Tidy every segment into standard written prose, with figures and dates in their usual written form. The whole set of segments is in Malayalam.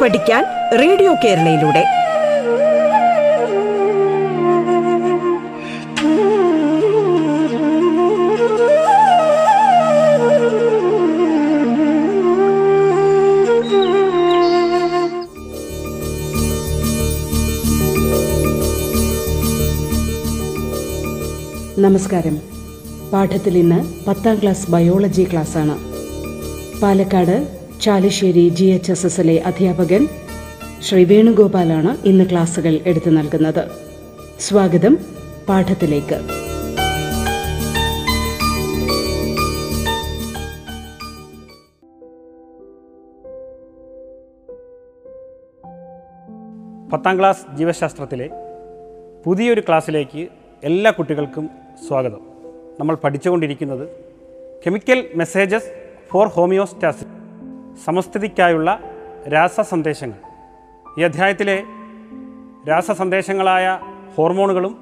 കേട്ടു പഠിക്കാൻ റേഡിയോ കേരളയിലൂടെ. നമസ്കാരം. പാഠത്തിൽ ഇന്ന് 10th ക്ലാസ് ബയോളജി ക്ലാസ്സാണ്. Palakkad Chalissery G H S എസിലെ അധ്യാപകൻ ശ്രീ വേണുഗോപാലാണ് ഇന്ന് ക്ലാസ്സുകൾ എടുത്തു നൽകുന്നത്. സ്വാഗതം. പാഠത്തിലേക്ക്. പത്താം ക്ലാസ് ജീവശാസ്ത്രത്തിലെ പുതിയൊരു ക്ലാസ്സിലേക്ക് എല്ലാ കുട്ടികൾക്കും സ്വാഗതം. നമ്മൾ പഠിച്ചുകൊണ്ടിരിക്കുന്നത് കെമിക്കൽ മെസ്സേജസ് ഫോർ ഹോമിയോസ്റ്റാസിസ്, സമസ്ഥിതിക്കായുള്ള രാസസന്ദേശങ്ങൾ. ഈ അധ്യായത്തിലെ രാസസന്ദേശങ്ങളായ ഹോർമോണുകളും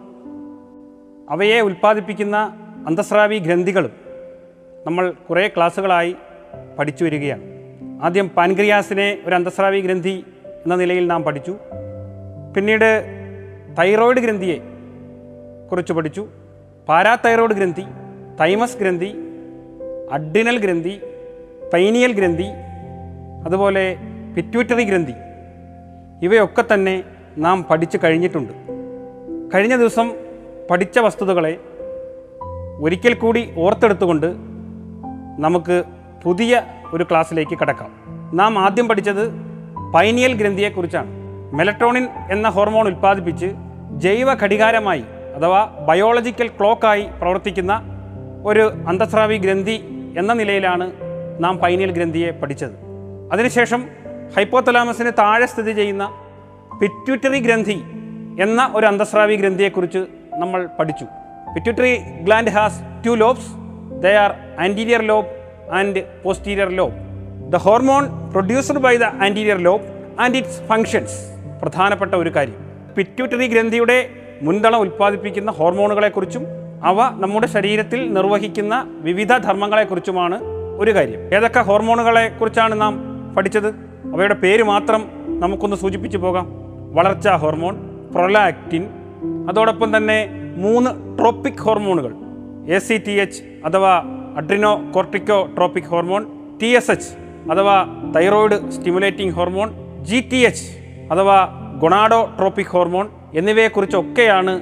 അവയെ ഉൽപ്പാദിപ്പിക്കുന്ന അന്തസ്രാവി ഗ്രന്ഥികളും നമ്മൾ കുറേ ക്ലാസ്സുകളായി പഠിച്ചു വരികയാണ്. ആദ്യം പാൻക്രിയാസിനെ ഒരു അന്തസ്രാവി ഗ്രന്ഥി എന്ന നിലയിൽ നാം പഠിച്ചു. പിന്നീട് തൈറോയിഡ് ഗ്രന്ഥിയെ കുറിച്ച് പഠിച്ചു. പാരാതൈറോയിഡ് ഗ്രന്ഥി, തൈമസ് ഗ്രന്ഥി, അഡ്രിനൽ ഗ്രന്ഥി, പൈനിയൽ ഗ്രന്ഥി, അതുപോലെ പിറ്റ്യൂട്ടറി ഗ്രന്ഥി, ഇവയൊക്കെ തന്നെ നാം പഠിച്ചു കഴിഞ്ഞിട്ടുണ്ട്. കഴിഞ്ഞ ദിവസം പഠിച്ച വസ്തുതകളെ ഒരിക്കൽ കൂടി ഓർത്തെടുത്തുകൊണ്ട് നമുക്ക് പുതിയ ഒരു ക്ലാസ്സിലേക്ക് കടക്കാം. നാം ആദ്യം പഠിച്ചത് പൈനിയൽ ഗ്രന്ഥിയെക്കുറിച്ചാണ്. മെലടോണിൻ എന്ന ഹോർമോൺ ഉൽപ്പാദിപ്പിച്ച് ജൈവ ഘടികാരമായി അഥവാ ബയോളജിക്കൽ ക്ലോക്കായി പ്രവർത്തിക്കുന്ന ഒരു അന്തസ്രാവി ഗ്രന്ഥി എന്ന നിലയിലാണ് നാം പൈനിയൽ ഗ്രന്ഥിയെ പഠിച്ചത്. അതിനുശേഷം ഹൈപ്പോതലാമസിന് താഴെ സ്ഥിതി ചെയ്യുന്ന പിറ്റ്യൂട്ടറി ഗ്രന്ഥി എന്ന ഒരു അന്തസ്രാവി ഗ്രന്ഥിയെക്കുറിച്ച് നമ്മൾ പഠിച്ചു. Pituitary gland has 2 lobes. They are anterior lobe and posterior lobe. The hormone produced by the anterior lobe and its functions. പ്രധാനപ്പെട്ട ഒരു കാര്യം, പിറ്റ്യൂട്ടറി ഗ്രന്ഥിയുടെ മുൻതളം ഉൽപ്പാദിപ്പിക്കുന്ന ഹോർമോണുകളെക്കുറിച്ചും അവ നമ്മുടെ ശരീരത്തിൽ നിർവഹിക്കുന്ന വിവിധ ധർമ്മങ്ങളെക്കുറിച്ചുമാണ് ഒരു കാര്യം. ഏതൊക്കെ ഹോർമോണുകളെ കുറിച്ചാണ് നാം പഠിച്ചത്? അവയുടെ പേര് മാത്രം നമുക്കൊന്ന് സൂചിപ്പിച്ചു പോകാം. വളർച്ചാ ഹോർമോൺ, പ്രൊലാക്റ്റിൻ, അതോടൊപ്പം തന്നെ 3 ട്രോപ്പിക് ഹോർമോണുകൾ, ACTH അഥവാ അഡ്രിനോ കോർട്ടിക്കോട്രോപ്പിക് ഹോർമോൺ, TSH അഥവാ തൈറോയിഡ് സ്റ്റിമുലേറ്റിംഗ് ഹോർമോൺ, GTH അഥവാ ഗൊണാഡോ ട്രോപ്പിക് ഹോർമോൺ എന്നിവയെക്കുറിച്ചൊക്കെയാണ്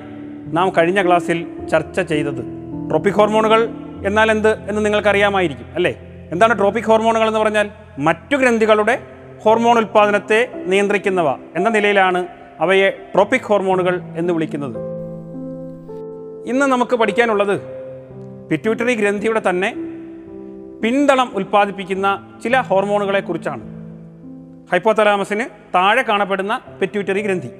നാം കഴിഞ്ഞ ക്ലാസ്സിൽ ചർച്ച ചെയ്തത്. ട്രോപ്പിക് ഹോർമോണുകൾ എന്നാൽ എന്ത് എന്ന് നിങ്ങൾക്കറിയാമായിരിക്കും അല്ലേ? എന്താണ് ട്രോപ്പിക് ഹോർമോണുകൾ എന്ന് പറഞ്ഞാൽ? മറ്റു ഗ്രന്ഥികളുടെ ഹോർമോൺ ഉൽപ്പാദനത്തെ നിയന്ത്രിക്കുന്നവ എന്ന നിലയിലാണ് അവയെ ട്രോപ്പിക് ഹോർമോണുകൾ എന്ന് വിളിക്കുന്നത്. ഇന്ന് നമുക്ക് പഠിക്കാനുള്ളത് പിറ്റ്യൂട്ടറി ഗ്രന്ഥിയുടെ തന്നെ പിന്തളം ഉൽപ്പാദിപ്പിക്കുന്ന ചില ഹോർമോണുകളെക്കുറിച്ചാണ്. ഹൈപ്പോതലാമസിന് താഴെ കാണപ്പെടുന്ന പിറ്റ്യൂട്ടറി ഗ്രന്ഥി,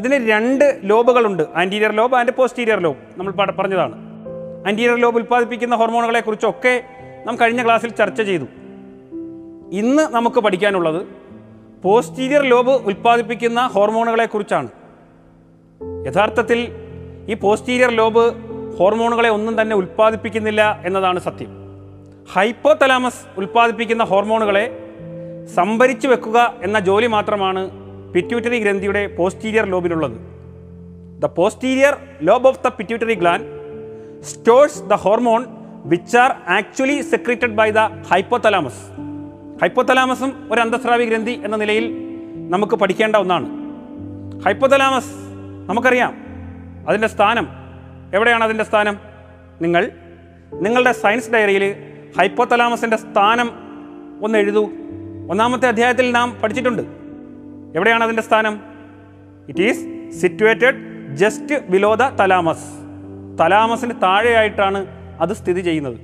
ഇതിന് 2 ലോബുകളുണ്ട്, anterior lobe and posterior lobe. നമ്മൾ പറഞ്ഞതാണ്. ആൻറ്റീരിയർ ലോബ് ഉൽപ്പാദിപ്പിക്കുന്ന ഹോർമോണുകളെക്കുറിച്ചൊക്കെ നാം കഴിഞ്ഞ ക്ലാസ്സിൽ ചർച്ച ചെയ്തു. ഇന്ന് നമുക്ക് പഠിക്കാനുള്ളത് പോസ്റ്റീരിയർ ലോബ് ഉൽപ്പാദിപ്പിക്കുന്ന ഹോർമോണുകളെക്കുറിച്ചാണ്. യഥാർത്ഥത്തിൽ ഈ പോസ്റ്റീരിയർ ലോബ് ഹോർമോണുകളെ ഒന്നും തന്നെ ഉൽപ്പാദിപ്പിക്കുന്നില്ല എന്നതാണ് സത്യം. ഹൈപ്പോതലാമസ് ഉൽപ്പാദിപ്പിക്കുന്ന ഹോർമോണുകളെ സംഭരിച്ചു വെക്കുക എന്ന ജോലി മാത്രമാണ് പിറ്റ്യൂട്ടറി ഗ്രന്ഥിയുടെ പോസ്റ്റീരിയർ ലോബിനുള്ളത്. The posterior lobe of the pituitary gland stores the hormone which are actually secreted by the hypothalamus. ഹൈപ്പോതലാമസും ഒരു അന്തസ്രാവി ഗ്രന്ഥി എന്ന നിലയിൽ നമുക്ക് പഠിക്കേണ്ട ഒന്നാണ്. ഹൈപ്പോതലാമസ് നമുക്കറിയാം അതിൻ്റെ സ്ഥാനം എവിടെയാണ്. അതിൻ്റെ സ്ഥാനം നിങ്ങൾ നിങ്ങളുടെ സയൻസ് ഡയറിയിൽ ഹൈപ്പോതലാമസിൻ്റെ സ്ഥാനം ഒന്ന് എഴുതൂ. 1th അധ്യായത്തിൽ നാം പഠിച്ചിട്ടുണ്ട്. എവിടെയാണ് അതിൻ്റെ സ്ഥാനം? It is situated just below the thalamus. തലാമസിന് താഴെയായിട്ടാണ് അത് സ്ഥിതി ചെയ്യുന്നത്.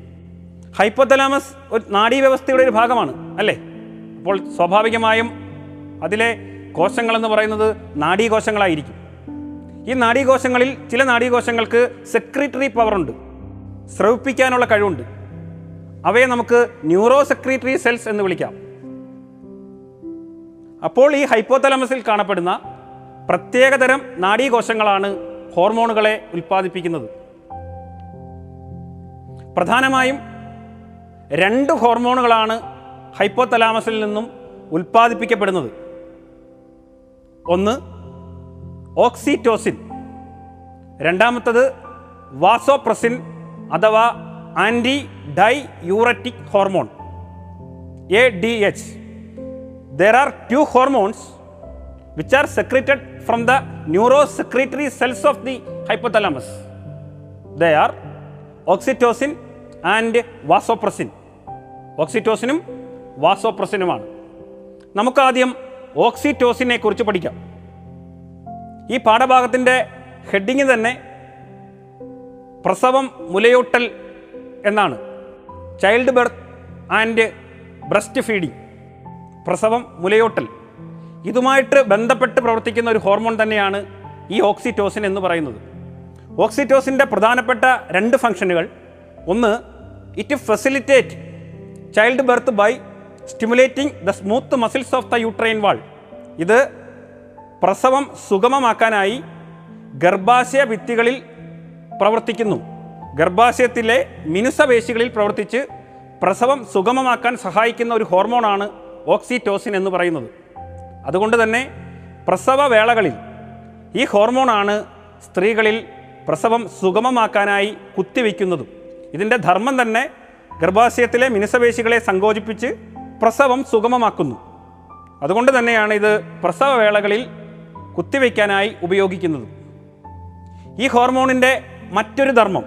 ഹൈപ്പോതലാമസ് ഒരു നാഡീവ്യവസ്ഥയുടെ ഒരു ഭാഗമാണ് അല്ലേ? അപ്പോൾ സ്വാഭാവികമായും അതിലെ കോശങ്ങളെന്ന് പറയുന്നത് നാഡീകോശങ്ങളായിരിക്കും. ഈ നാഡീകോശങ്ങളിൽ ചില നാഡീകോശങ്ങൾക്ക് സെക്രീറ്ററി പവറുണ്ട്, സ്രവിപ്പിക്കാനുള്ള കഴിവുണ്ട്. അവയെ നമുക്ക് ന്യൂറോ സെക്രീറ്ററി സെൽസ് എന്ന് വിളിക്കാം. അപ്പോൾ ഈ ഹൈപ്പോതലാമസിൽ കാണപ്പെടുന്ന പ്രത്യേകതരം നാഡീകോശങ്ങളാണ് ഹോർമോണുകളെ ഉൽപ്പാദിപ്പിക്കുന്നത്. പ്രധാനമായും 2 ഹോർമോണുകളാണ് ഹൈപ്പോതലാമസിൽ നിന്നും ഉൽപ്പാദിപ്പിക്കപ്പെടുന്നത്. ഒന്ന് ഓക്സിറ്റോസിൻ, രണ്ടാമത്തത് വാസോപ്രസിൻ അഥവാ anti diuretic hormone (ADH). There are two hormones which are secreted from the neurosecretory cells of the hypothalamus. They are oxytocin and vasopressin. ഓക്സിറ്റോസിനും വാസോപ്രസിനുമാണ്. നമുക്കാദ്യം ഓക്സിറ്റോസിനെ കുറിച്ച് പഠിക്കാം. ഈ പാഠഭാഗത്തിൻ്റെ ഹെഡിങ് തന്നെ പ്രസവം, മുലയൂട്ടൽ എന്നാണ്. Child birth and breast feeding, പ്രസവം, മുലയൂട്ടൽ ഇതുമായിട്ട് ബന്ധപ്പെട്ട് പ്രവർത്തിക്കുന്ന ഒരു ഹോർമോൺ തന്നെയാണ് ഈ ഓക്സിറ്റോസിൻ എന്ന് പറയുന്നത്. ഓക്സിറ്റോസിൻ്റെ പ്രധാനപ്പെട്ട രണ്ട് ഫംഗ്ഷനുകൾ, ഒന്ന് it facilitate child birth by stimulating the smooth muscles of the uterine wall. ഇത് പ്രസവം സുഗമമാക്കാനായി ഗർഭാശയ ഭിത്തികളിൽ പ്രവർത്തിക്കുന്നു. ഗർഭാശയത്തിലെ മിനുസപേശികളിൽ പ്രവർത്തിച്ച് പ്രസവം സുഗമമാക്കാൻ സഹായിക്കുന്ന ഒരു ഹോർമോണാണ് ഓക്സിറ്റോസിൻ എന്ന് പറയുന്നത്. അതുകൊണ്ട് തന്നെ പ്രസവവേളകളിൽ ഈ ഹോർമോണാണ് സ്ത്രീകളിൽ പ്രസവം സുഗമമാക്കാനായി കുത്തിവെക്കുന്നത്. ഇതിൻ്റെ ധർമ്മം തന്നെ ഗർഭാശയത്തിലെ മിനുസപേശികളെ സങ്കോചിപ്പിച്ച് പ്രസവം സുഗമമാക്കുന്നു. അതുകൊണ്ട് തന്നെയാണ് ഇത് പ്രസവവേളകളിൽ കുത്തിവെക്കാനായി ഉപയോഗിക്കുന്നത്. ഈ ഹോർമോണിൻ്റെ മറ്റൊരു ധർമ്മം,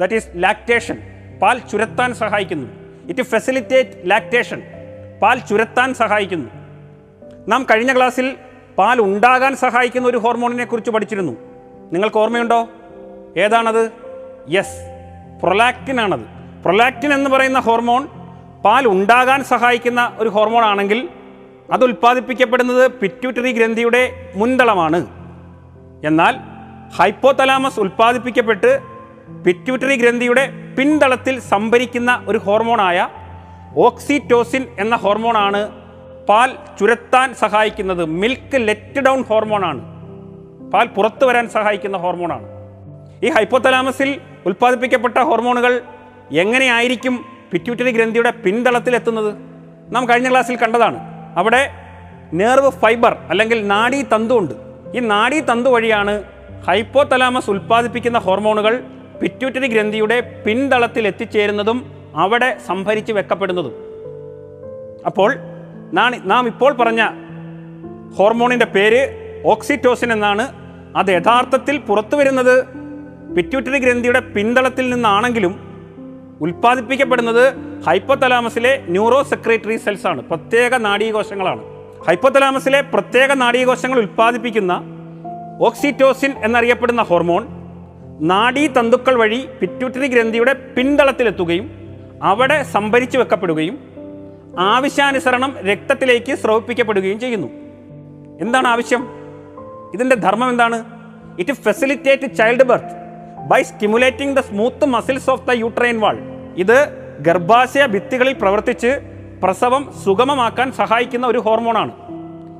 ദാറ്റ് ഈസ് ലാക്റ്റേഷൻ, പാൽ ചുരത്താൻ സഹായിക്കുന്നു. ഇറ്റ് ഫെസിലിറ്റേറ്റ് ലാക്റ്റേഷൻ, പാൽ ചുരത്താൻ സഹായിക്കുന്നു. നാം കഴിഞ്ഞ ക്ലാസ്സിൽ പാൽ ഉണ്ടാകാൻ സഹായിക്കുന്ന ഒരു ഹോർമോണിനെ കുറിച്ച് പഠിച്ചിരുന്നു. നിങ്ങൾക്ക് ഓർമ്മയുണ്ടോ? ഏതാണത്? യെസ്, പ്രൊലാക്റ്റിൻ ആണത്. പ്രൊലാക്റ്റിൻ എന്ന് പറയുന്ന ഹോർമോൺ പാൽ ഉണ്ടാകാൻ സഹായിക്കുന്ന ഒരു ഹോർമോൺ ആണെങ്കിൽ അത് ഉൽപ്പാദിപ്പിക്കപ്പെടുന്നത് പിറ്റ്യൂട്ടറി ഗ്രന്ഥിയുടെ മുൻതളമാണ്. എന്നാൽ ഹൈപ്പോതലാമസ് ഉൽപ്പാദിപ്പിക്കപ്പെട്ട് പിറ്റ്യൂട്ടറി ഗ്രന്ഥിയുടെ പിൻതളത്തിൽ സംഭരിക്കുന്ന ഒരു ഹോർമോണായ ഓക്സിറ്റോസിൻ എന്ന ഹോർമോണാണ് പാൽ ചുരത്താൻ സഹായിക്കുന്നത്. മിൽക്ക് ലെറ്റ് ഡൗൺ ഹോർമോണാണ്, പാൽ പുറത്തു വരാൻ സഹായിക്കുന്ന ഹോർമോണാണ്. ഈ ഹൈപ്പോതലാമസിൽ ഉൽപ്പാദിപ്പിക്കപ്പെട്ട ഹോർമോണുകൾ എങ്ങനെയായിരിക്കും പിറ്റ്യൂട്ടറി ഗ്രന്ഥിയുടെ പിൻതളത്തിലെത്തുന്നത്? നാം കഴിഞ്ഞ ക്ലാസ്സിൽ കണ്ടതാണ്. അവിടെ നേർവ് ഫൈബർ അല്ലെങ്കിൽ നാഡീ തന്തുണ്ട്. ഈ നാഡീ തന്തു വഴിയാണ് ഹൈപ്പോതലാമസ് ഉൽപ്പാദിപ്പിക്കുന്ന ഹോർമോണുകൾ പിറ്റ്യൂട്ടറി ഗ്രന്ഥിയുടെ പിൻതളത്തിൽ എത്തിച്ചേരുന്നതും അവിടെ സംഭരിച്ച് വെക്കപ്പെടുന്നതും. അപ്പോൾ നാം ഇപ്പോൾ പറഞ്ഞ ഹോർമോണിൻ്റെ പേര് ഓക്സിറ്റോസിൻ എന്നാണ്. അത് യഥാർത്ഥത്തിൽ പുറത്തു വരുന്നത് പിറ്റ്യൂട്ടറി ഗ്രന്ഥിയുടെ പിൻതളത്തിൽ നിന്നാണെങ്കിലും ഉൽപ്പാദിപ്പിക്കപ്പെടുന്നത് ഹൈപ്പോതലാമസിലെ ന്യൂറോ സെക്രട്ടറി സെൽസാണ്, പ്രത്യേക നാഡീകോശങ്ങളാണ്. ഹൈപ്പോതലാമസിലെ പ്രത്യേക നാഡീകോശങ്ങൾ ഉൽപ്പാദിപ്പിക്കുന്ന ഓക്സിറ്റോസിൻ എന്നറിയപ്പെടുന്ന ഹോർമോൺ നാഡീ തന്തുക്കൾ വഴി പിറ്റ്യൂട്ടറി ഗ്രന്ഥിയുടെ പിൻതളത്തിലെത്തുകയും അവിടെ സംഭരിച്ചു വെക്കപ്പെടുകയും ആവശ്യാനുസരണം രക്തത്തിലേക്ക് സ്രവിപ്പിക്കപ്പെടുകയും ചെയ്യുന്നു. എന്താണ് ആവശ്യം? ഇതിൻ്റെ ധർമ്മം എന്താണ്? It facilitate child birth by stimulating the smooth muscles of the uterine wall. ഇത് ഗർഭാശയ ഭിത്തികളിൽ പ്രവർത്തിച്ച് പ്രസവം സുഗമമാക്കാൻ സഹായിക്കുന്ന ഒരു ഹോർമോണാണ്.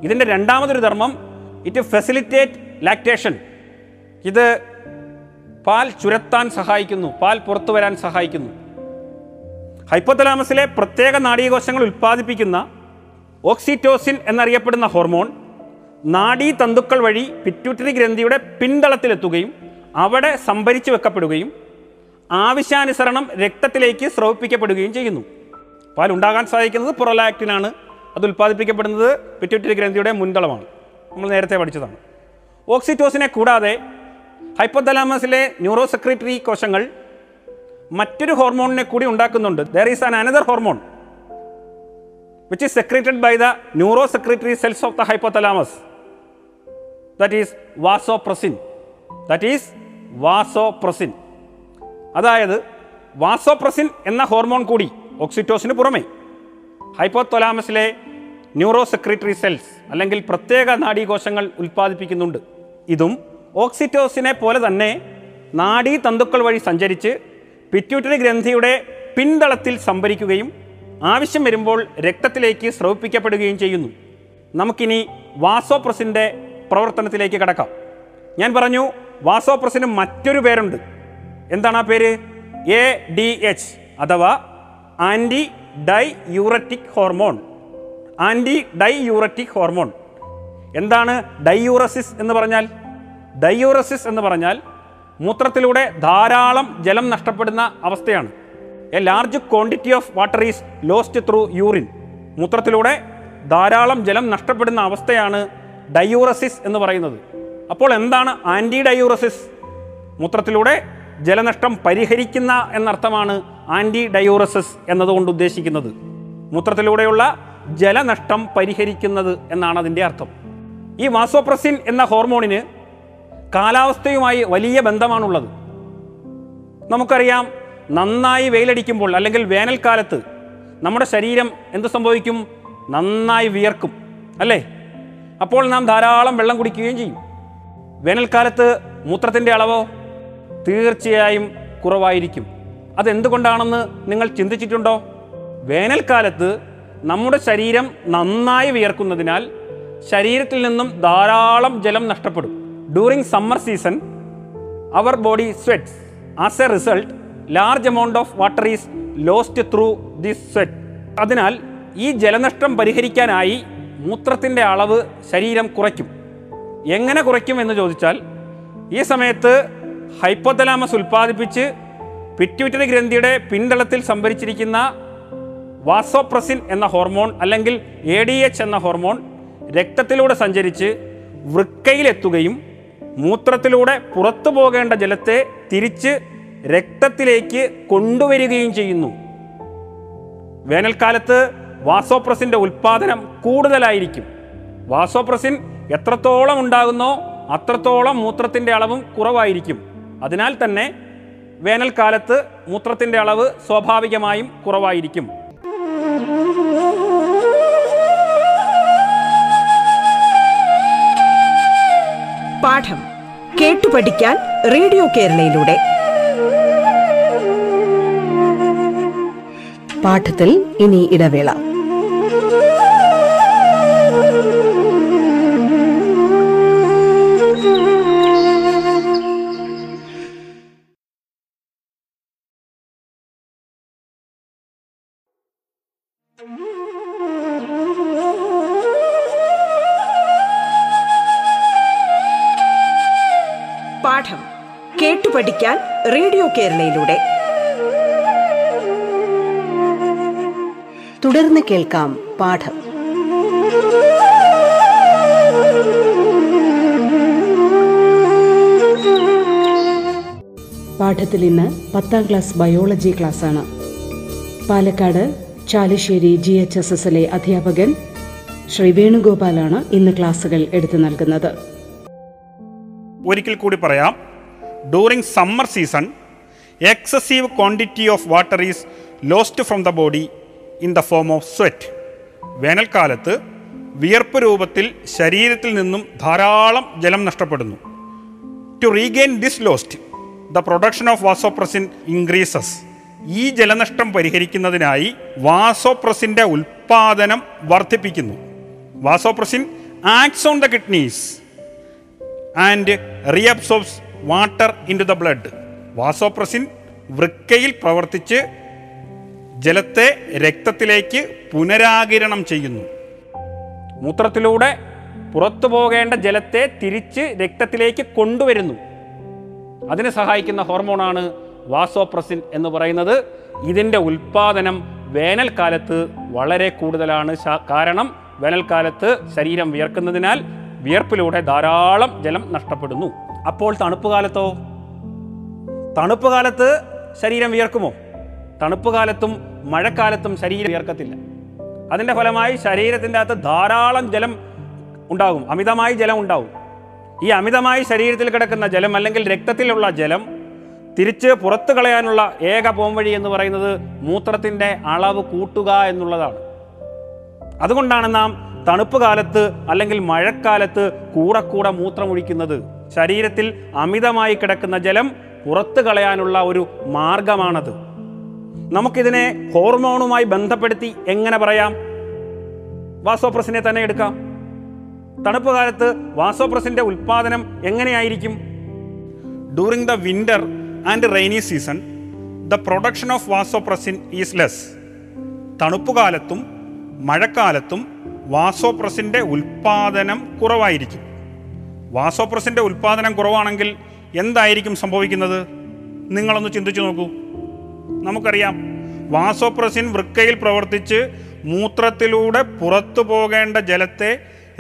ഇതിൻ്റെ രണ്ടാമതൊരു ധർമ്മം ഇറ്റ് ഫെസിലിറ്റേറ്റ് ലാക്റ്റേഷൻ. ഇത് പാൽ ചുരത്താൻ സഹായിക്കുന്നു, പാൽ പുറത്തു വരാൻ സഹായിക്കുന്നു. ഹൈപ്പോതലാമസിലെ പ്രത്യേക നാഡീകോശങ്ങൾ ഉൽപ്പാദിപ്പിക്കുന്ന ഓക്സിറ്റോസിൻ എന്നറിയപ്പെടുന്ന ഹോർമോൺ നാഡീ തന്തുക്കൾ വഴി പിറ്റ്യൂട്ടറി ഗ്രന്ഥിയുടെ പിൻതളത്തിലെത്തുകയും അവിടെ സംഭരിച്ചു വെക്കപ്പെടുകയും ആവശ്യാനുസരണം രക്തത്തിലേക്ക് സ്രവിപ്പിക്കപ്പെടുകയും ചെയ്യുന്നു. പാൽ ഉണ്ടാകാൻ സഹായിക്കുന്നത് പ്രൊലാക്റ്റിനാണ്. അത് ഉൽപ്പാദിപ്പിക്കപ്പെടുന്നത് പിറ്റ്യൂട്ടറി ഗ്രന്ഥിയുടെ മുൻതളമാണ്. നമ്മൾ നേരത്തെ പഠിച്ചതാണ്. ഓക്സിറ്റോസിനെ കൂടാതെ ഹൈപ്പോതലാമസിലെ ന്യൂറോ സെക്രട്ടറി കോശങ്ങൾ മറ്റൊരു ഹോർമോണിനെ കൂടി ഉണ്ടാക്കുന്നുണ്ട്. There is another hormone which is secreted by the neuro secretory cells of the hypothalamus. That is vasopressin. അതായത് വാസോപ്രസിൻ എന്ന ഹോർമോൺ കൂടി ഓക്സിറ്റോസിന് പുറമെ ഹൈപ്പോതലാമസിലെ ന്യൂറോ സെക്രട്ടറി സെൽസ് അല്ലെങ്കിൽ പ്രത്യേക നാഡീകോശങ്ങൾ ഉൽപ്പാദിപ്പിക്കുന്നുണ്ട്. ഇതും ഓക്സിറ്റോസിനെ പോലെ തന്നെ നാഡീ തന്തുക്കൾ വഴി സഞ്ചരിച്ച് പിറ്റ്യൂട്ടറി ഗ്രന്ഥിയുടെ പിൻതളത്തിൽ സംഭരിക്കുകയും ആവശ്യം വരുമ്പോൾ രക്തത്തിലേക്ക് സ്രവിപ്പിക്കപ്പെടുകയും ചെയ്യുന്നു. നമുക്കിനി വാസോപ്രസിൻ്റെ പ്രവർത്തനത്തിലേക്ക് കടക്കാം. ഞാൻ പറഞ്ഞു വാസോപ്രസിന് മറ്റൊരു പേരുണ്ട്. എന്താണ് ആ പേര്? ADH അഥവാ anti diuretic hormone. Anti diuretic hormone എന്താണ് ഡൈയൂറസിസ് എന്ന് പറഞ്ഞാൽ? ഡൈയൂറസിസ് എന്ന് പറഞ്ഞാൽ മൂത്രത്തിലൂടെ ധാരാളം ജലം നഷ്ടപ്പെടുന്ന അവസ്ഥയാണ്. A large quantity of water is lost through urine. മൂത്രത്തിലൂടെ ധാരാളം ജലം നഷ്ടപ്പെടുന്ന അവസ്ഥയാണ് ഡൈയൂറസിസ് എന്ന് പറയുന്നത്. അപ്പോൾ എന്താണ് ആൻറ്റി ഡൈയൂറസിസ്? മൂത്രത്തിലൂടെ ജലനഷ്ടം പരിഹരിക്കുന്ന എന്നർത്ഥമാണ് ആൻറ്റി ഡയൂറസിസ് എന്നതുകൊണ്ട് ഉദ്ദേശിക്കുന്നത്. മൂത്രത്തിലൂടെയുള്ള ജലനഷ്ടം പരിഹരിക്കുന്നത് എന്നാണ് അതിൻ്റെ അർത്ഥം. ഈ വാസോപ്രസിൻ എന്ന ഹോർമോണിന് കാലാവസ്ഥയുമായി വലിയ ബന്ധമാണുള്ളത്. നമുക്കറിയാം, നന്നായി വെയിലടിക്കുമ്പോൾ അല്ലെങ്കിൽ വേനൽക്കാലത്ത് നമ്മുടെ ശരീരം എന്ത് സംഭവിക്കും? നന്നായി വിയർക്കും, അല്ലേ? അപ്പോൾ നാം ധാരാളം വെള്ളം കുടിക്കുകയും ചെയ്യും. വേനൽക്കാലത്ത് മൂത്രത്തിൻ്റെ അളവോ തീർച്ചയായും കുറവായിരിക്കും. അതെന്തുകൊണ്ടാണെന്ന് നിങ്ങൾ ചിന്തിച്ചിട്ടുണ്ടോ? വേനൽക്കാലത്ത് നമ്മുടെ ശരീരം നന്നായി വിയർക്കുന്നതിനാൽ ശരീരത്തിൽ നിന്നും ധാരാളം ജലം നഷ്ടപ്പെടും. During summer season our body sweats. As a result large amount of water is lost through this sweat. അതിനാൽ ഈ ജലനഷ്ടം പരിഹരിക്കാനായി മൂത്രത്തിൻ്റെ അളവ് ശരീരം കുറയ്ക്കും. എങ്ങനെ കുറയ്ക്കും എന്ന് ചോദിച്ചാൽ, ഈ സമയത്ത് ഹൈപ്പോതലാമസ് ഉൽപ്പാദിപ്പിച്ച് പിറ്റ്യൂട്ടറി ഗ്രന്ഥിയുടെ പിന്തളത്തിൽ സംഭരിച്ചിരിക്കുന്ന വാസോപ്രസിൻ എന്ന ഹോർമോൺ അല്ലെങ്കിൽ ADH എന്ന ഹോർമോൺ രക്തത്തിലൂടെ സഞ്ചരിച്ച് വൃക്കയിലെത്തുകയും മൂത്രത്തിലൂടെ പുറത്തു പോകേണ്ട ജലത്തെ തിരിച്ച് രക്തത്തിലേക്ക് കൊണ്ടുവരികയും ചെയ്യുന്നു. വേനൽക്കാലത്ത് വാസോപ്രസിൻ്റെ ഉൽപ്പാദനം കൂടുതലായിരിക്കും. വാസോപ്രസിൻ എത്രത്തോളം ഉണ്ടാകുന്നോ അത്രത്തോളം മൂത്രത്തിൻ്റെ അളവും കുറവായിരിക്കും. അതിനാൽ തന്നെ വേനൽക്കാലത്ത് മൂത്രത്തിൻ്റെ അളവ് സ്വാഭാവികമായും കുറവായിരിക്കും. പാഠം കേട്ടു പഠിക്കാൻ റേഡിയോ കേരളയിലൂടെ പാഠത്തിൽ ഇനി ഇടവേള. പാഠം കേട്ടു പഠിക്കാൻ റേഡിയോ കേരളയിലൂടെ തുടർന്ന് കേൾക്കാം. പാഠം പാഠത്തിൽ ഇന്ന് 10ാം ക്ലാസ് ബയോളജി ക്ലാസ്സാണ്. പാലക്കാട് ചാലിശ്ശേരി GHSS അധ്യാപകൻ ശ്രീ വേണുഗോപാലാണ് ഇന്ന് ക്ലാസുകൾ എടുത്തു നൽകുന്നത്. ഒരിക്കൽ കൂടി പറയാം, during summer season excessive quantity of water is lost from the body in the form of sweat. വേനൽക്കാലത്ത് വിയർപ്പ് രൂപത്തിൽ ശരീരത്തിൽ നിന്നും ധാരാളം ജലം നഷ്ടപ്പെടുന്നു. To regain this lost the production of vasopressin increases. ഈ ജലനഷ്ടം പരിഹരിക്കുന്നതിനായി വാസോപ്രസിൻ്റെ ഉൽപ്പാദനം വർദ്ധിപ്പിക്കുന്നു. Vasopressin acts on the kidneys and reabsorbs water in to the blood. Vasopressin വൃക്കയിൽ പ്രവർത്തിച്ച് ജലത്തെ രക്തത്തിലേക്ക് പുനരാകിരണം ചെയ്യുന്നു. മൂത്രത്തിലൂടെ പുറത്തു പോകേണ്ട ജലത്തെ തിരിച്ച് രക്തത്തിലേക്ക് കൊണ്ടുവരുന്നു. അതിനെ സഹായിക്കുന്ന ഹോർമോണാണ് വാസോപ്രസിൻ എന്ന് പറയുന്നത്. ഇതിൻ്റെ ഉൽപ്പാദനം വേനൽക്കാലത്ത് വളരെ കൂടുതലാണ്. കാരണം വേനൽക്കാലത്ത് ശരീരം വിയർക്കുന്നതിനാൽ വിയർപ്പിലൂടെ ധാരാളം ജലം നഷ്ടപ്പെടുന്നു. അപ്പോൾ തണുപ്പുകാലത്തോ? തണുപ്പുകാലത്ത് ശരീരം വിയർക്കുമോ? തണുപ്പുകാലത്തും മഴക്കാലത്തും ശരീരം വിയർക്കത്തില്ല. അതിൻ്റെ ഫലമായി ശരീരത്തിൻ്റെ അകത്ത് ധാരാളം ജലം ഉണ്ടാകും, അമിതമായി ജലം ഉണ്ടാകും. ഈ അമിതമായി ശരീരത്തിൽ കിടക്കുന്ന ജലം അല്ലെങ്കിൽ രക്തത്തിലുള്ള ജലം തിരിച്ച് പുറത്തു കളയാനുള്ള ഏക പോംവഴി എന്ന് പറയുന്നത് മൂത്രത്തിൻ്റെ അളവ് കൂട്ടുക എന്നുള്ളതാണ്. അതുകൊണ്ടാണ് നാം തണുപ്പ് കാലത്ത് അല്ലെങ്കിൽ മഴക്കാലത്ത് കൂടെ കൂടെ മൂത്രമൊഴിക്കുന്നത്. ശരീരത്തിൽ അമിതമായി കിടക്കുന്ന ജലം പുറത്തു കളയാനുള്ള ഒരു മാർഗമാണത്. നമുക്കിതിനെ ഹോർമോണുമായി ബന്ധപ്പെടുത്തി എങ്ങനെ പറയാം? വാസോപ്രസിനെ തന്നെ എടുക്കാം. തണുപ്പ് കാലത്ത് വാസോപ്രസിൻ്റെ ഉൽപ്പാദനം എങ്ങനെയായിരിക്കും? During the winter and rainy season the production of vasopressin is less. തണുപ്പുകാലത്തും മഴക്കാലത്തും വാസോപ്രസിൻ്റെ ഉൽപ്പാദനം കുറവായിരിക്കും. വാസോപ്രസിൻ്റെ ഉൽപ്പാദനം കുറവാണെങ്കിൽ എന്തായിരിക്കും സംഭവിക്കുന്നത്? നിങ്ങളൊന്ന് ചിന്തിച്ചു നോക്കൂ. നമുക്കറിയാം വാസോപ്രസിൻ വൃക്കയിൽ പ്രവർത്തിച്ച് മൂത്രത്തിലൂടെ പുറത്തു പോകേണ്ട ജലത്തെ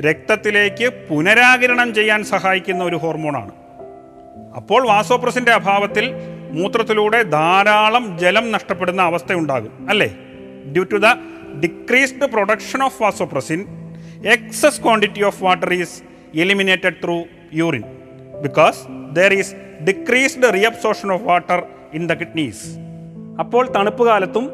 രക്തത്തിലേക്ക് പുനരാകിരണം ചെയ്യാൻ സഹായിക്കുന്ന ഒരു ഹോർമോണാണ്. അപ്പോൾ വാസോപ്രസിൻ്റെ അഭാവത്തിൽ മൂത്രത്തിലൂടെ ധാരാളം ജലം നഷ്ടപ്പെടുന്ന അവസ്ഥയുണ്ടാകും, അല്ലേ? Due to the decreased production of vasopressin, excess quantity of water is eliminated through urine because there is decreased reabsorption of water in the kidneys. അപ്പോൾ തണുപ്പ് കാലത്തും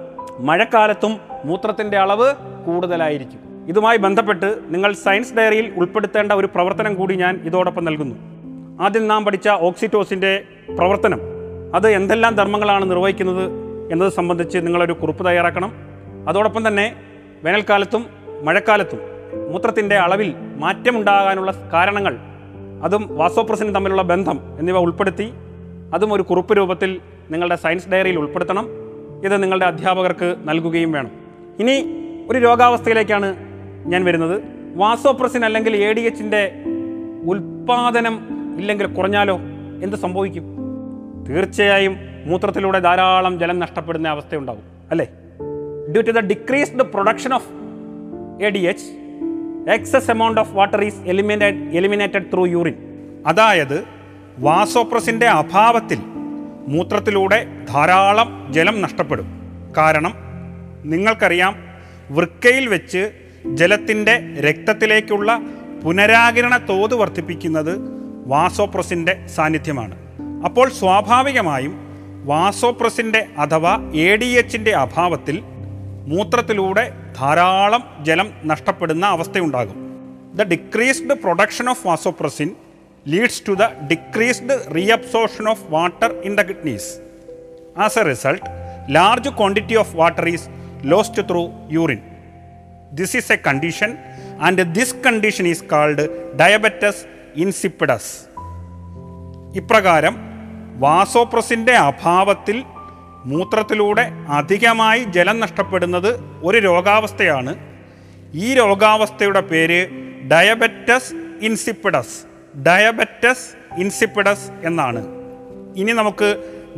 മഴക്കാലത്തും മൂത്രത്തിൻ്റെ അളവ് കൂടുതലായിരിക്കും. ഇതുമായി ബന്ധപ്പെട്ട് നിങ്ങൾ സയൻസ് ഡയറിയിൽ ഉൾപ്പെടുത്തേണ്ട ഒരു പ്രവർത്തനം കൂടി ഞാൻ ഇതോടൊപ്പം നൽകുന്നു. ആദ്യം നാം പഠിച്ച ഓക്സിറ്റോസിൻ്റെ പ്രവർത്തനം, അത് എന്തെല്ലാം ധർമ്മങ്ങളാണ് നിർവഹിക്കുന്നത് എന്നത് സംബന്ധിച്ച് നിങ്ങളൊരു കുറിപ്പ് തയ്യാറാക്കണം. അതോടൊപ്പം തന്നെ വേനൽക്കാലത്തും മഴക്കാലത്തും മൂത്രത്തിൻ്റെ അളവിൽ മാറ്റമുണ്ടാകാനുള്ള കാരണങ്ങൾ, അതും വാസോപ്രസിനും തമ്മിലുള്ള ബന്ധം എന്നിവ ഉൾപ്പെടുത്തി അതും ഒരു കുറിപ്പ് രൂപത്തിൽ നിങ്ങളുടെ സയൻസ് ഡയറിയിൽ ഉൾപ്പെടുത്തണം. ഇത് നിങ്ങളുടെ അധ്യാപകർക്ക് നൽകുകയും വേണം. ഇനി ഒരു രോഗാവസ്ഥയിലേക്കാണ് ഞാൻ വരുന്നത്. വാസോപ്രസിൻ അല്ലെങ്കിൽ എ ഡി എച്ചിൻ്റെ ഉൽപ്പാദനം ഇല്ലെങ്കിൽ കുറഞ്ഞാലോ എന്ത് സംഭവിക്കും? തീർച്ചയായും മൂത്രത്തിലൂടെ ധാരാളം ജലം നഷ്ടപ്പെടുന്ന അവസ്ഥയുണ്ടാകും, അല്ലേ? Due to the decreased production of A D H, excess amount of water is eliminated through urine. അതായത് വാസോപ്രസിൻ്റെ അഭാവത്തിൽ മൂത്രത്തിലൂടെ ധാരാളം ജലം നഷ്ടപ്പെടും. കാരണം നിങ്ങൾക്കറിയാം, വൃക്കയിൽ വെച്ച് ജലത്തിൻ്റെ രക്തത്തിലേക്കുള്ള പുനരാകിരണ തോത് വർദ്ധിപ്പിക്കുന്നത് വാസോപ്രസിൻ്റെ സാന്നിധ്യമാണ്. അപ്പോൾ സ്വാഭാവികമായും വാസോപ്രസിൻ്റെ അഥവാ എ ഡി എച്ചിൻ്റെ അഭാവത്തിൽ മൂത്രത്തിലൂടെ ധാരാളം ജലം നഷ്ടപ്പെടുന്ന അവസ്ഥയുണ്ടാകും. The decreased production of vasopressin leads to the decreased reabsorption of water in the kidneys. As a result large quantity of water is lost through urine. This is a condition and this condition is called diabetes insipidus. ഇപ്രകാരം വാസോപ്രസിൻ്റെ അഭാവത്തിൽ മൂത്രത്തിലൂടെ അധികമായി ജലം നഷ്ടപ്പെടുന്നത് ഒരു രോഗാവസ്ഥയാണ്. ഈ രോഗാവസ്ഥയുടെ പേര് ഡയബറ്റസ് ഇൻസിപ്പിഡസ്, ഡയബറ്റസ് ഇൻസിപ്പിഡസ് എന്നാണ്. ഇനി നമുക്ക്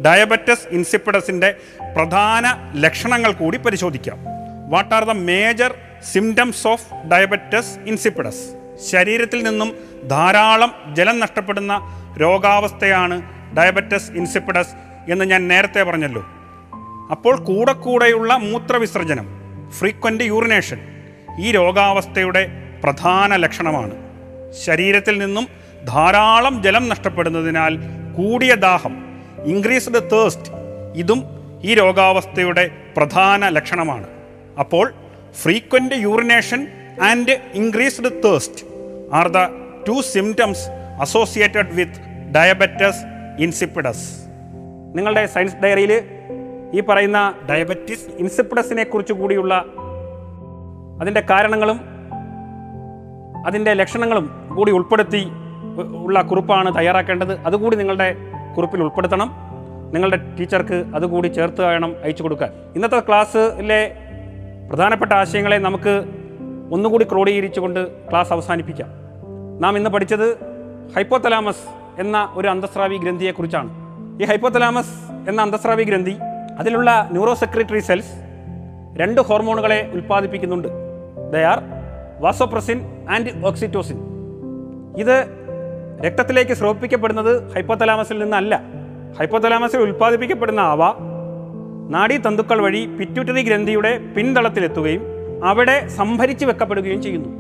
ഡയബറ്റസ് ഇൻസിപ്പിഡസിൻ്റെ പ്രധാന ലക്ഷണങ്ങൾ കൂടി പരിശോധിക്കാം. What are the major symptoms of diabetes insipidus? ശരീരത്തിൽ നിന്നും ധാരാളം ജലം നഷ്ടപ്പെടുന്ന രോഗാവസ്ഥയാണ് ഡയബറ്റസ് ഇൻസിപ്പിഡസ് എന്ന് ഞാൻ നേരത്തെ പറഞ്ഞല്ലോ. അപ്പോൾ കൂടെ കൂടെയുള്ള മൂത്രവിസർജനം, ഫ്രീക്വൻ്റ് യൂറിനേഷൻ, ഈ രോഗാവസ്ഥയുടെ പ്രധാന ലക്ഷണമാണ്. ശരീരത്തിൽ നിന്നും ധാരാളം ജലം നഷ്ടപ്പെടുന്നതിനാൽ കൂടിയ ദാഹം, ഇൻക്രീസ്ഡ് തേഴ്സ്റ്റ്, ഇതും ഈ രോഗാവസ്ഥയുടെ പ്രധാന ലക്ഷണമാണ്. അപ്പോൾ frequent urination and increased thirst are the two symptoms associated with diabetes insipidus. നിങ്ങളുടെ സയൻസ് ഡയറിയിൽ ഈ പറയുന്ന ഡയബറ്റിസ് ഇൻസിപ്പിഡസിനെ കുറിച്ച് കൂടിയുള്ള അതിൻ്റെ കാരണങ്ങളും അതിൻ്റെ ലക്ഷണങ്ങളും കൂടി ഉൾപ്പെടുത്തി ഉള്ള കുറിപ്പാണ് തയ്യാറാക്കേണ്ടത്. അതുകൂടി നിങ്ങളുടെ കുറിപ്പിൽ ഉൾപ്പെടുത്തണം. നിങ്ങളുടെ ടീച്ചർക്ക് അതുകൂടി ചേർത്ത് വേണം അയച്ചു കൊടുക്കാൻ. ഇന്നത്തെ ക്ലാസ്സിലെ പ്രധാനപ്പെട്ട ആശയങ്ങളെ നമുക്ക് ഒന്നുകൂടി ക്രോഡീകരിച്ചുകൊണ്ട് ക്ലാസ് അവസാനിപ്പിക്കാം. നാം ഇന്ന് പഠിച്ചത് ഹൈപ്പോതലാമസ് എന്ന ഒരു അന്തസ്രാവി ഗ്രന്ഥിയെക്കുറിച്ചാണ്. ഈ ഹൈപ്പോതലാമസ് എന്ന അന്തസ്രാവി ഗ്രന്ഥി, അതിലുള്ള ന്യൂറോ സെക്രട്ടറി സെൽസ് രണ്ട് ഹോർമോണുകളെ ഉൽപ്പാദിപ്പിക്കുന്നുണ്ട്. They are vasopressin and oxytocin. ഇത് രക്തത്തിലേക്ക് സ്രവിപ്പിക്കപ്പെടുന്നത് ഹൈപ്പോതലാമസിൽ നിന്നല്ല. ഹൈപ്പോതലാമസിൽ ഉൽപ്പാദിപ്പിക്കപ്പെടുന്ന അവ നാഡീതന്തുക്കൾ വഴി പിറ്റ്യൂട്ടറി ഗ്രന്ഥിയുടെ പിൻതളത്തിലെത്തുകയും അവിടെ സംഭരിച്ചു വെക്കപ്പെടുകയും ചെയ്യുന്നു.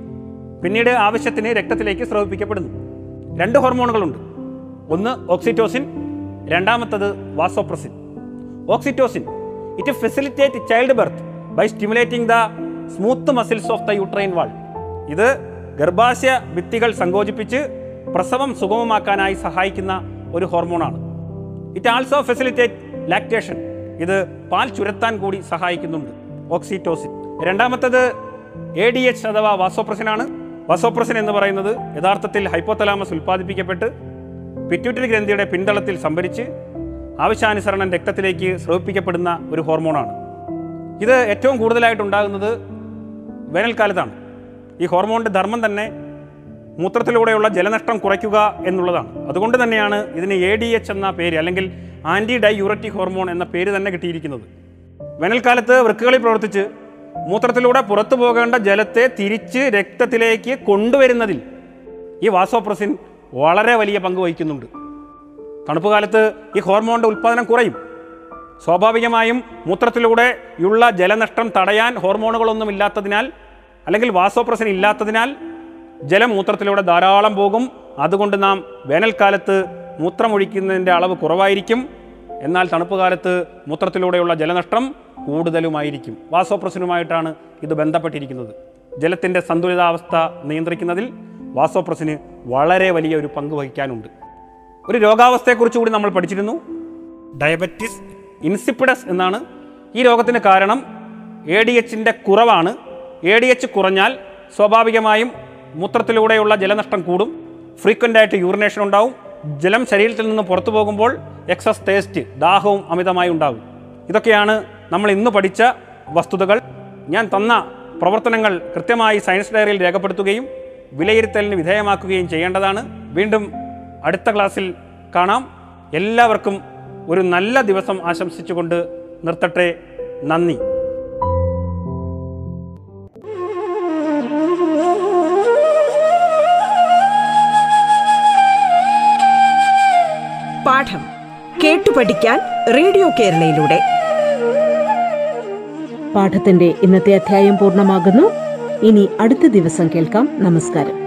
പിന്നീട് ആവശ്യത്തിന് രക്തത്തിലേക്ക് സ്രവിപ്പിക്കപ്പെടുന്നു. രണ്ട് ഹോർമോണുകളുണ്ട്, ഒന്ന് ഓക്സിറ്റോസിൻ, രണ്ടാമത്തേത് vasopressin. Oxytocin it facilitate child birth by stimulating the smooth muscles of the uterine wall. ഇത് ഗർഭാശയ ഭിത്തികൾ സങ്കോചിപ്പിച്ച് പ്രസവം സുഗമമാക്കാനായി സഹായിക്കുന്ന ഒരു ഹോർമോണാണ്. It also facilitate lactation. ഇത് പാൽ ചുരത്താൻ കൂടി സഹായിക്കുന്നുണ്ട് ഓക്സിറ്റോസിൻ. രണ്ടാമത്തേത് എ ഡി എച്ച് അഥവാ വാസോപ്രസിനാണ്. വാസോപ്രസിൻ എന്ന് പറയുന്നത് യഥാർത്ഥത്തിൽ ഹൈപ്പോതലാമസ് ഉൽപ്പാദിപ്പിക്കപ്പെട്ട് പിറ്റ്യൂട്ടറി ഗ്രന്ഥിയുടെ പിന്തളത്തിൽ സംഭരിച്ച് ആവശ്യാനുസരണം രക്തത്തിലേക്ക് സ്രവിപ്പിക്കപ്പെടുന്ന ഒരു ഹോർമോണാണ്. ഇത് ഏറ്റവും കൂടുതലായിട്ടുണ്ടാകുന്നത് വേനൽക്കാലത്താണ്. ഈ ഹോർമോണിൻ്റെ ധർമ്മം തന്നെ മൂത്രത്തിലൂടെയുള്ള ജലനഷ്ടം കുറയ്ക്കുക എന്നുള്ളതാണ്. അതുകൊണ്ട് തന്നെയാണ് ഇതിന് ADH എന്ന പേര്, അല്ലെങ്കിൽ ആൻറ്റി ഡൈയൂററ്റിക് ഹോർമോൺ എന്ന പേര് തന്നെ കിട്ടിയിരിക്കുന്നത്. വേനൽക്കാലത്ത് വൃക്കകളിൽ പ്രവർത്തിച്ച് മൂത്രത്തിലൂടെ പുറത്തു പോകേണ്ട ജലത്തെ തിരിച്ച് രക്തത്തിലേക്ക് കൊണ്ടുവരുന്നതിൽ ഈ വാസോപ്രസിൻ വളരെ വലിയ പങ്ക് വഹിക്കുന്നുണ്ട്. തണുപ്പ് കാലത്ത് ഈ ഹോർമോണിൻ്റെ ഉൽപ്പാദനം കുറയും. സ്വാഭാവികമായും മൂത്രത്തിലൂടെയുള്ള ജലനഷ്ടം തടയാൻ ഹോർമോണുകളൊന്നും ഇല്ലാത്തതിനാൽ, അല്ലെങ്കിൽ വാസോപ്രസിൻ ഇല്ലാത്തതിനാൽ ജലം മൂത്രത്തിലൂടെ ധാരാളം പോകും. അതുകൊണ്ട് നാം വേനൽക്കാലത്ത് മൂത്രമൊഴിക്കുന്നതിൻ്റെ അളവ് കുറവായിരിക്കും, എന്നാൽ തണുപ്പ് കാലത്ത് മൂത്രത്തിലൂടെയുള്ള ജലനഷ്ടം കൂടുതലുമായിരിക്കും. വാസോപ്രസിനുമായിട്ടാണ് ഇത് ബന്ധപ്പെട്ടിരിക്കുന്നത്. ജലത്തിൻ്റെ സന്തുലിതാവസ്ഥ നിയന്ത്രിക്കുന്നതിൽ വാസോപ്രസിന് വളരെ വലിയ ഒരു പങ്ക് വഹിക്കാനുണ്ട്. ഒരു രോഗാവസ്ഥയെക്കുറിച്ച് കൂടി നമ്മൾ പഠിച്ചിരുന്നു. ഡയബറ്റസ് ഇൻസിപ്പിഡസ് എന്നാണ് ഈ രോഗത്തിന് കാരണം. ADHൻ്റെ കുറവാണ്. ADH കുറഞ്ഞാൽ സ്വാഭാവികമായും മൂത്രത്തിലൂടെയുള്ള ജലനഷ്ടം കൂടും, ഫ്രീക്വൻ്റായിട്ട് യൂറിനേഷൻ ഉണ്ടാവും, ജലം ശരീരത്തിൽ നിന്ന് പുറത്തു പോകുമ്പോൾ എക്സസ് ടേസ്റ്റ്, ദാഹവും അമിതമായി ഉണ്ടാകും. ഇതൊക്കെയാണ് നമ്മൾ ഇന്ന് പഠിച്ച വസ്തുതകൾ. ഞാൻ തന്ന പ്രവർത്തനങ്ങൾ കൃത്യമായി സയൻസ് ഡയറിയിൽ രേഖപ്പെടുത്തുകയും വിലയിരുത്തലിന് വിധേയമാക്കുകയും ചെയ്യേണ്ടതാണ്. വീണ്ടും അടുത്ത ക്ലാസ്സിൽ കാണാം. എല്ലാവർക്കും ഒരു നല്ല ദിവസം ആശംസിച്ചുകൊണ്ട് നിർത്തട്ടെ. നന്ദി. പാഠം കേട്ടു പഠിക്കാൻ റേഡിയോ കേരളയിലൂടെ പാഠത്തിന്റെ ഇന്നത്തെ അധ്യായം പൂർണ്ണമാകുന്നു. ഇനി അടുത്ത ദിവസം കേൾക്കാം. നമസ്കാരം.